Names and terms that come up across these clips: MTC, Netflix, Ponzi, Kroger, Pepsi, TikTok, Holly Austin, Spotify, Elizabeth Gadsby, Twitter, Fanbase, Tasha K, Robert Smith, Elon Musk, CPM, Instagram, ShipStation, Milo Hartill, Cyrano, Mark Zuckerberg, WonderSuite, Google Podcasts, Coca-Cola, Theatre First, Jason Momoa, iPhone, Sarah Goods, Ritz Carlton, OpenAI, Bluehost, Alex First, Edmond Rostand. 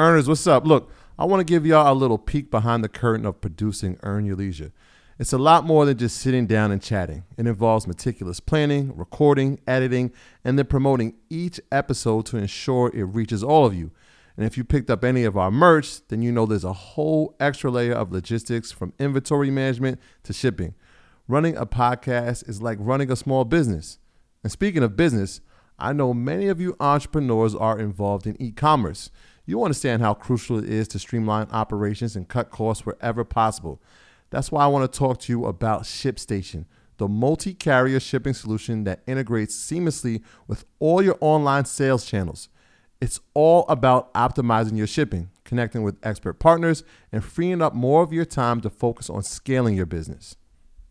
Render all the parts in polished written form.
Earners, what's up? Look, I want to give y'all a little peek behind the curtain of producing Earn Your Leisure. It's a lot more than just sitting down and chatting. It involves meticulous planning, recording, editing, and then promoting each episode to ensure it reaches all of you. And if you picked up any of our merch, then you know there's a whole extra layer of logistics from inventory management to shipping. Running a podcast is like running a small business. And speaking of business, I know many of you entrepreneurs are involved in e-commerce. You understand how crucial it is to streamline operations and cut costs wherever possible. That's why I want to talk to you about ShipStation, the multi-carrier shipping solution that integrates seamlessly with all your online sales channels. It's all about optimizing your shipping, connecting with expert partners, and freeing up more of your time to focus on scaling your business.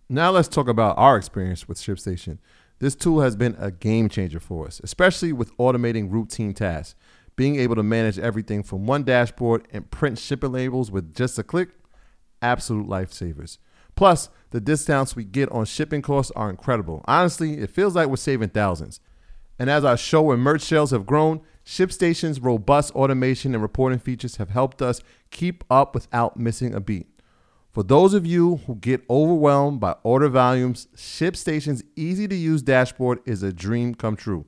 Now let's talk about our experience with ShipStation. This tool has been a game changer for us, especially with automating routine tasks. Being able to manage everything from one dashboard and print shipping labels with just a click, absolute lifesavers. Plus, the discounts we get on shipping costs are incredible. Honestly, it feels like we're saving thousands. And as our show and merch sales have grown, ShipStation's robust automation and reporting features have helped us keep up without missing a beat. For those of you who get overwhelmed by order volumes, ShipStation's easy-to-use dashboard is a dream come true.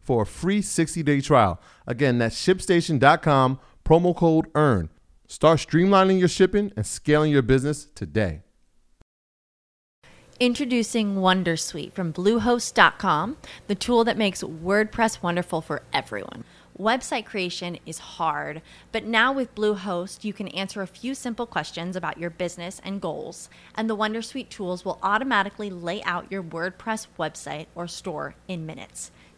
for a free 60-day trial. Again, that's ShipStation.com, promo code EARN. Start streamlining your shipping and scaling your business today. Introducing WonderSuite from Bluehost.com, the tool that makes WordPress wonderful for everyone. Website creation is hard, but now with Bluehost, you can answer a few simple questions about your business and goals, and the WonderSuite tools will automatically lay out your WordPress website or store in minutes.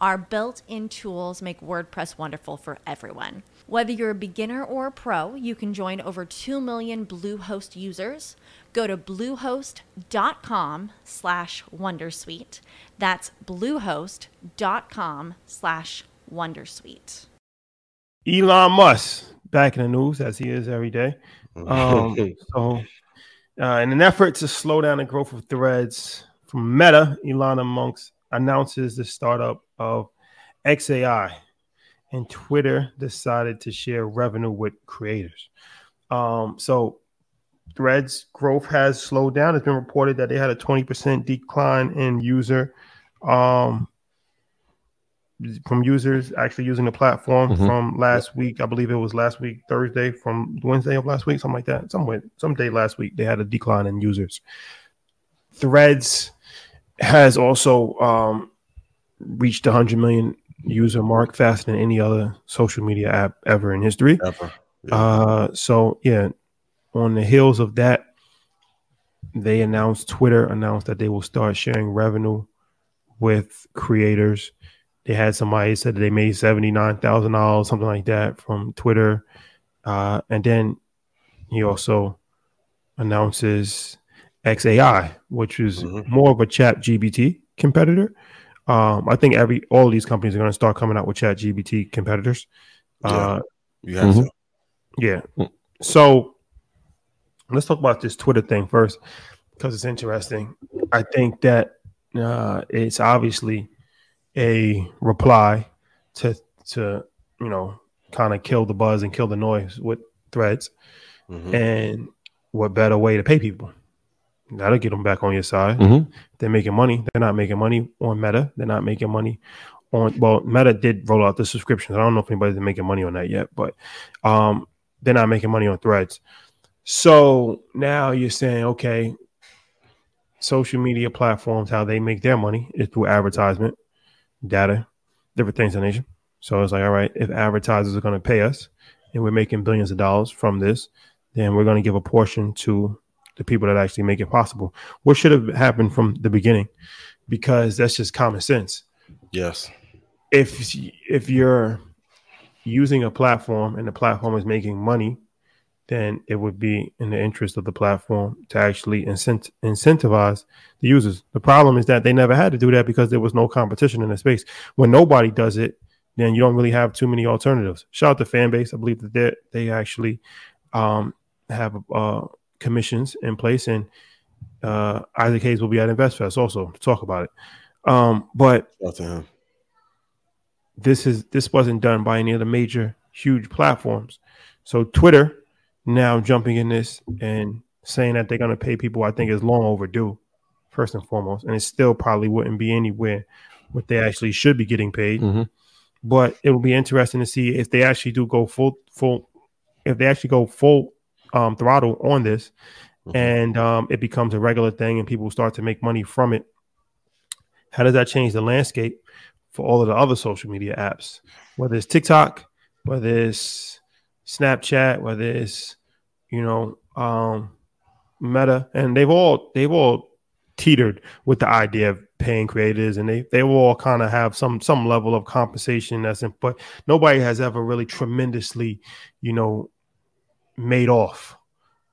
our built-in tools make WordPress wonderful for everyone. Whether you're a beginner or a pro, you can join over 2 million Bluehost users. Go to bluehost.com/wondersuite. That's bluehost.com/wondersuite. Elon Musk, back in the news as he is every day. In an effort to slow down the growth of threads from Meta, Elon Musk announces the startup of xAI, and Twitter decided to share revenue with creators. So Threads growth has slowed down. It's been reported that they had a 20% decline in user from users actually using the platform from last week. I believe it was last week, Thursday, from Wednesday of last week, something like that. Someday last week, they had a decline in users. Threads has also reached 100 million user mark faster than any other social media app ever in history. Yeah. On the heels of that, they announced Twitter announced that they will start sharing revenue with creators. They had somebody said that they made $79,000, something like that, from Twitter. And then he also announces xAI, which is more of a ChatGPT competitor. I think all of these companies are going to start coming out with ChatGPT competitors. So let's talk about this Twitter thing first, because it's interesting. I think that it's obviously a reply to kind of kill the buzz and kill the noise with Threads. And what better way to pay people? That'll get them back on your side. They're making money. They're not making money on Meta. They're not making money on... Well, Meta did roll out the subscriptions. I don't know if anybody's been making money on that yet, but they're not making money on Threads. So now you're saying, okay, social media platforms, how they make their money is through advertisement, data, different things in nature. So it's like, all right, if advertisers are going to pay us and we're making billions of dollars from this, then we're going to give a portion to the people that actually make it possible. What should have happened from the beginning, because that's just common sense. Yes. If you're using a platform and the platform is making money, then it would be in the interest of the platform to actually incentivize the users. The problem is that they never had to do that because there was no competition in the space. When nobody does it, then you don't really have too many alternatives. Shout out to Fanbase. I believe that they actually have commissions in place, and Isaac Hayes will be at InvestFest also to talk about it. But this wasn't done by any of the major huge platforms. So Twitter now jumping in this and saying that they're going to pay people, I think is long overdue, first and foremost, and it still probably wouldn't be anywhere what they actually should be getting paid. Mm-hmm. But it will be interesting to see if they actually do go full throttle on this, and it becomes a regular thing and people start to make money from it. How does that change the landscape for all of the other social media apps, whether it's TikTok, whether it's Snapchat, whether it's, you know, Meta, and they've all teetered with the idea of paying creators, and they will all kind of have some level of compensation that's in, but nobody has ever really tremendously, you know, made off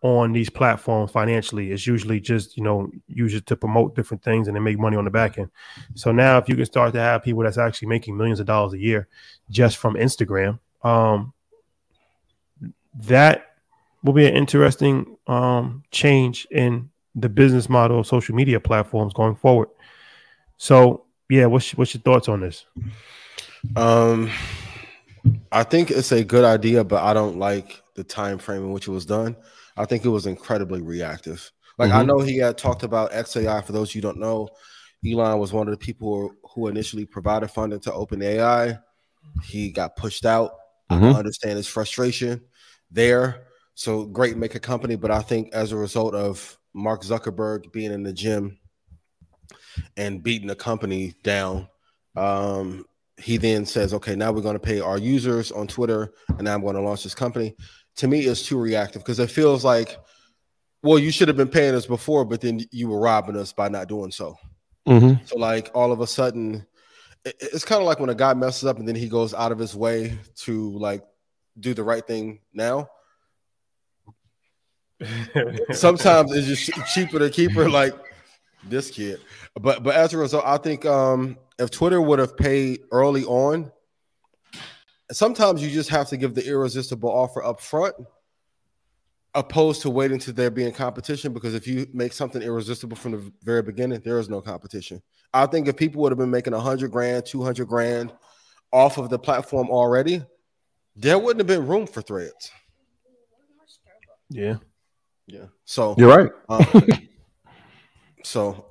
on these platforms financially. It's usually just, you know, use it to promote different things and then make money on the back end. So now if you can start to have people that's actually making millions of dollars a year just from Instagram, that will be an interesting change in the business model of social media platforms going forward. So yeah, what's your thoughts on this? I think it's a good idea, but I don't like the time frame in which it was done. I think it was incredibly reactive. Like, I know he had talked about xAI. For those you don't know, Elon was one of the people who initially provided funding to OpenAI. He got pushed out. I can understand his frustration there. So great, make a company. But I think as a result of Mark Zuckerberg being in the gym and beating the company down, he then says, okay, now we're going to pay our users on Twitter, and now I'm going to launch this company. To me, it's too reactive, because it feels like, well, you should have been paying us before, but then you were robbing us by not doing so. So like all of a sudden, it's kind of like when a guy messes up and then he goes out of his way to like do the right thing now. Sometimes it's just cheaper to keep her, like this kid. But as a result, I think if Twitter would have paid early on, sometimes you just have to give the irresistible offer up front, opposed to waiting to there being competition, because if you make something irresistible from the very beginning, there is no competition. I think if people would have been making $100,000, $200,000 off of the platform already, there wouldn't have been room for threads. Yeah. Yeah. So you're right. So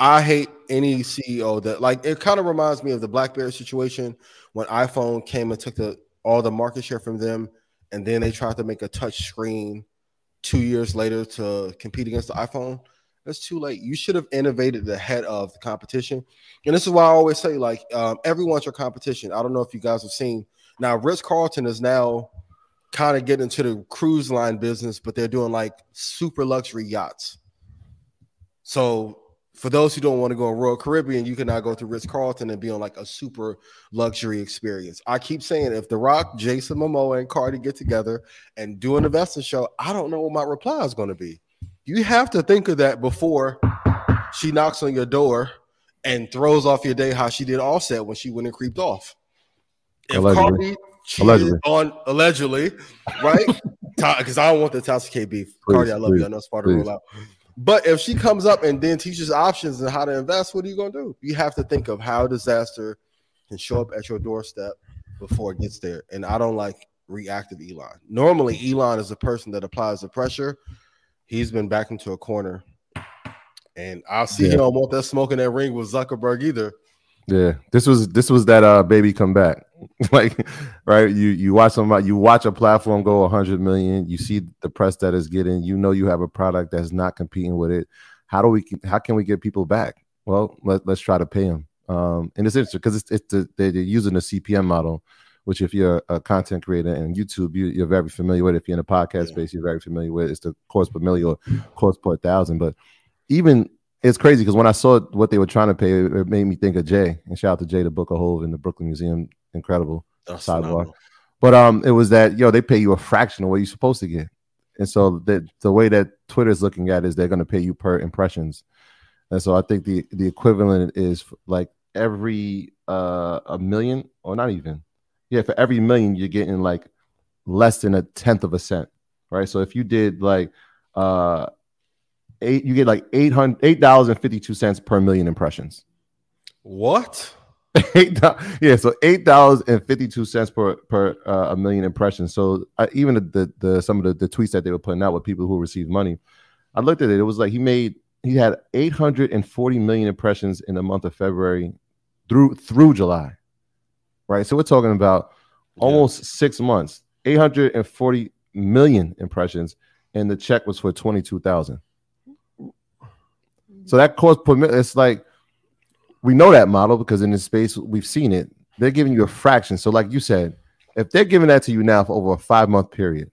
I hate any CEO that, like, it kind of reminds me of the BlackBerry situation when iPhone came and took all the market share from them, and then they tried to make a touch screen 2 years later to compete against the iPhone. It's too late. You should have innovated ahead of the competition. And this is why I always say, like, everyone's your competition. I don't know if you guys have seen. Now, Ritz Carlton is now kind of getting into the cruise line business, but they're doing like super luxury yachts. So for those who don't want to go on Royal Caribbean, you can now go through Ritz Carlton and be on like a super luxury experience. I keep saying, if The Rock, Jason Momoa, and Cardi get together and do an investing show, I don't know what my reply is going to be. You have to think of that before she knocks on your door and throws off your day, how she did Offset when she went and creeped off. If allegedly. Cardi cheated on, allegedly, right? Because I don't want the Tasha K beef. Cardi, I love you. I know it's part of the rollout. But if she comes up and then teaches options and how to invest, what are you going to do? You have to think of how disaster can show up at your doorstep before it gets there. And I don't like reactive Elon. Normally, Elon is a person that applies the pressure. He's been back into a corner. And I'll see you don't want that smoke in that ring with Zuckerberg either. Yeah, this was that baby come back. Like, right, you watch somebody, you watch a platform go 100 million, you see the press that it's getting, you know you have a product that's not competing with it, how can we get people back? Well, let's try to pay them. And it's interesting because they're using the CPM model, which if you're a content creator and YouTube, you're very familiar with. If you're in a podcast space, you're very familiar with. It's the cost per million or cost per thousand. But even it's crazy because when I saw what they were trying to pay, it made me think of Jay. And shout out to Jay, the Book of Hove in the Brooklyn Museum. Incredible sidebar. But it was that, they pay you a fraction of what you're supposed to get. And so the way that Twitter is looking at it is they're going to pay you per impressions. And so I think the equivalent is like every a million or not even. Yeah, for every million, you're getting like less than 0.1%. Right. So if you did like you get like $8.52 per million impressions. What? Yeah, so $8.52 per a million impressions. So even the some of the tweets that they were putting out with people who received money, I looked at it. It was like he had 840 million impressions in the month of February through July, right? So we're talking about almost 6 months, 840 million impressions, and the check was for $22,000. So that cost per minute, it's like. We know that model because in this space, we've seen it. They're giving you a fraction. So like you said, if they're giving that to you now for over a 5-month period,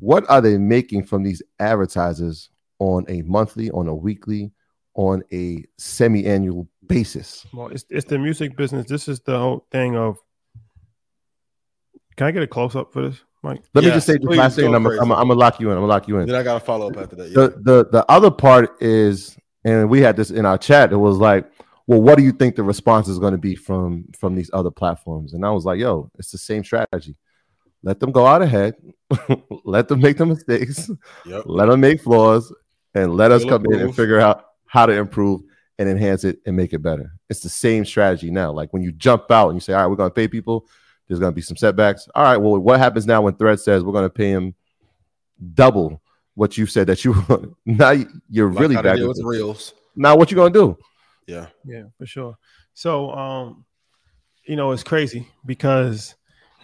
what are they making from these advertisers on a monthly, on a weekly, on a semi-annual basis? Well, it's the music business. This is the whole thing of, can I get a close-up for this, Mike? Let me just say the last thing, and I'm going to lock you in. Then I got to follow up after that. Yeah. The other part is, and we had this in our chat, it was like, well, what do you think the response is going to be from these other platforms? And I was like, yo, it's the same strategy. Let them go out ahead. Let them make their mistakes. Yep. Let them make flaws. And let us come in and figure out how to improve and enhance it and make it better. It's the same strategy now. Like when you jump out and you say, all right, we're going to pay people. There's going to be some setbacks. All right, well, what happens now when Thread says we're going to pay him double what you said that you want? Now you're like really back. With reels. Now what you going to do? Yeah, for sure. So, it's crazy because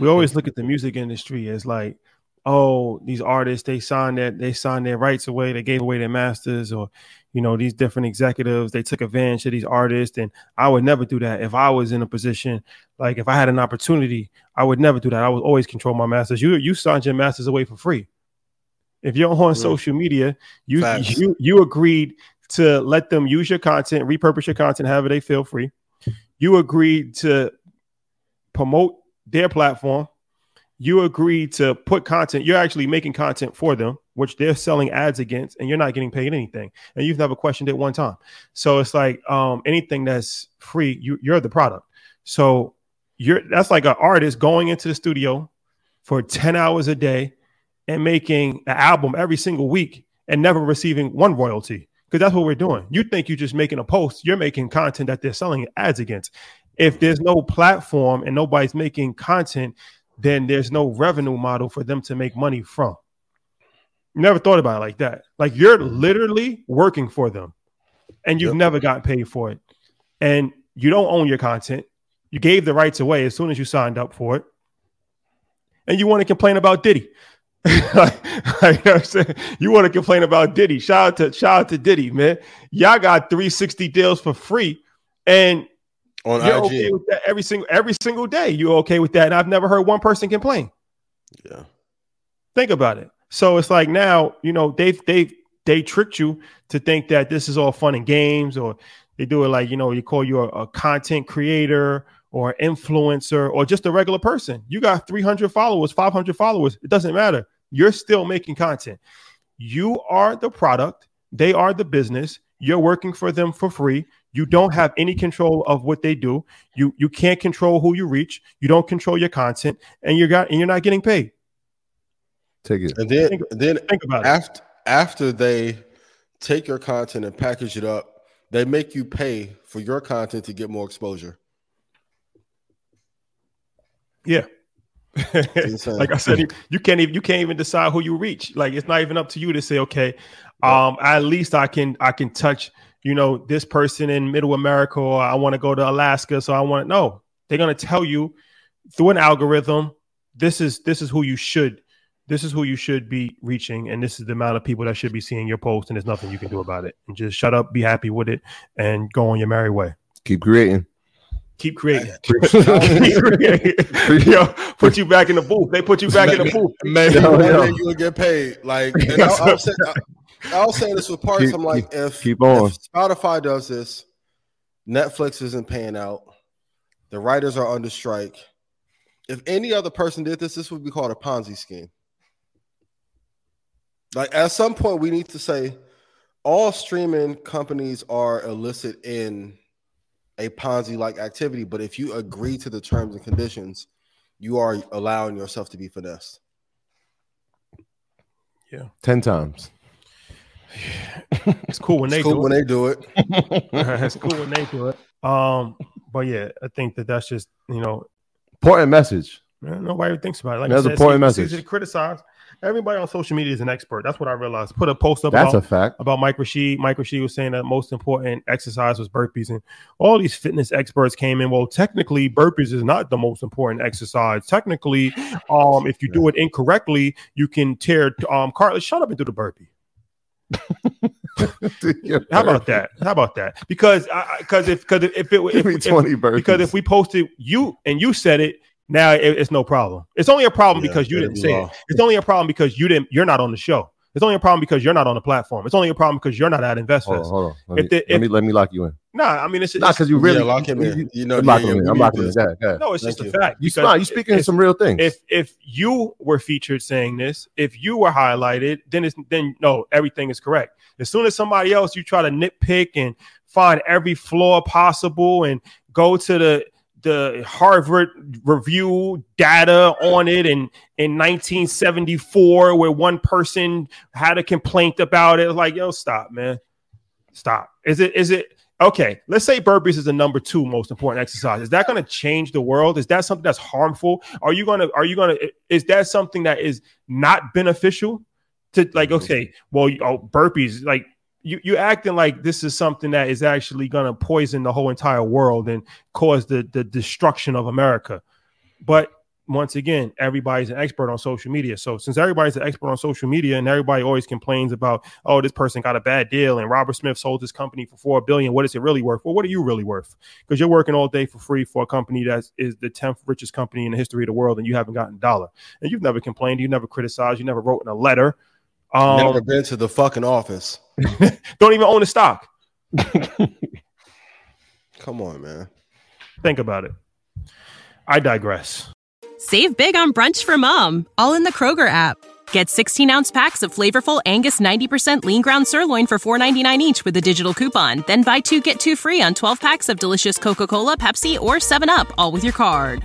we always look at the music industry as like, oh, these artists, they signed their rights away. They gave away their masters or, these different executives, they took advantage of these artists. And I would never do that if I was in a position, like if I had an opportunity, I would never do that. I would always control my masters. You signed your masters away for free. If you're on social media, you agreed to let them use your content, repurpose your content, however they feel free. You agreed to promote their platform. You agreed to put content. You're actually making content for them, which they're selling ads against, and you're not getting paid anything. And you've never questioned it one time. So it's like anything that's free, you're the product. So that's like an artist going into the studio for 10 hours a day and making an album every single week and never receiving one royalty. Because that's what we're doing. You think you're just making a post. You're making content that they're selling ads against. If there's no platform and nobody's making content, then there's no revenue model for them to make money from. Never thought about it like that. Like you're literally working for them and you've never gotten paid for it. And you don't own your content. You gave the rights away as soon as you signed up for it. And you want to complain about Diddy. Like I'm saying, you want to complain about Diddy. Shout out to Diddy, man. Y'all got 360 deals for free, and on you're IG. Okay with that every single day. You're okay with that, and I've never heard one person complain. Yeah, think about it. So it's like now they tricked you to think that this is all fun and games, or they do it like you call you a content creator. Or influencer, or just a regular person. You got 300 followers, 500 followers. It doesn't matter. You're still making content. You are the product. They are the business. You're working for them for free. You don't have any control of what they do. You can't control who you reach. You don't control your content, and you're not getting paid. Take it. And then think about it. After they take your content and package it up, they make you pay for your content to get more exposure. Yeah. Like I said, you can't even decide who you reach. Like it's not even up to you to say, okay, at least I can touch, this person in Middle America, or I want to go to Alaska. So I want to know. They're gonna tell you through an algorithm, this is who you should this is who you should be reaching, and this is the amount of people that should be seeing your post, and there's nothing you can do about it. And just shut up, be happy with it, and go on your merry way. Keep creating. Keep creating. Yo, put you back in the booth. They put you back in the booth. Maybe you will get paid. Like, and I'll say this with parts. I'm like, if Spotify does this, Netflix isn't paying out, the writers are under strike. If any other person did this, this would be called a Ponzi scheme. Like, at some point, we need to say all streaming companies are illicit in a Ponzi-like activity, but if you agree to the terms and conditions, you are allowing yourself to be finessed. Yeah. 10 times. It's cool when they do it. It's cool when they do it. But yeah, I think that that's just, you know, important message. Man, nobody thinks about it. Like that's an important message. It's easy to criticize. Everybody on social media is an expert. That's what I realized. Put a post up. That's a fact. About Mike Rashid. Mike Rashid was saying that most important exercise was burpees, and all these fitness experts came in. Well, technically, burpees is not the most important exercise. Technically, if you do it incorrectly, you can tear cartilage. Shut up and do the burpee. How about that? How about that? Because if we posted you and you said it, now it's no problem. It's only a problem because you didn't say it. It's only a problem because you didn't. You're not on the show. It's only a problem because you're not on the platform. It's only a problem because you're not at InvestFest. Hold on. Let me lock you in. Nah, I mean, it's not because you really lock him in. You know, I'm locking in. Yeah. No, it's just a fact. You're speaking some real things. If you were featured saying this, if you were highlighted, then everything is correct. As soon as somebody else, you try to nitpick and find every flaw possible and go to the Harvard review data on it, and in 1974 where one person had a complaint about it. Like, yo, stop, man. Stop. Is it okay? Let's say burpees is the number 2 most important exercise. Is that going to change the world? Is that something that's harmful? Is that something that is not beneficial to, like, okay, well, burpees, like, You're acting like this is something that is actually going to poison the whole entire world and cause the destruction of America. But once again, everybody's an expert on social media. So since everybody's an expert on social media and everybody always complains about, oh, this person got a bad deal and Robert Smith sold his company for $4 billion. What is it really worth? Well, what are you really worth? Because you're working all day for free for a company that is the 10th richest company in the history of the world, and you haven't gotten a dollar. And you've never complained. You never criticized. You never wrote in a letter. Never been to the fucking office. Don't even own the stock. Come on, man. Think about it. I digress. Save big on brunch for mom, all in the Kroger app. Get 16-ounce packs of flavorful Angus 90% lean ground sirloin for $4.99 each with a digital coupon. Then buy 2, get 2 free on 12 packs of delicious Coca-Cola, Pepsi, or 7-Up, all with your card.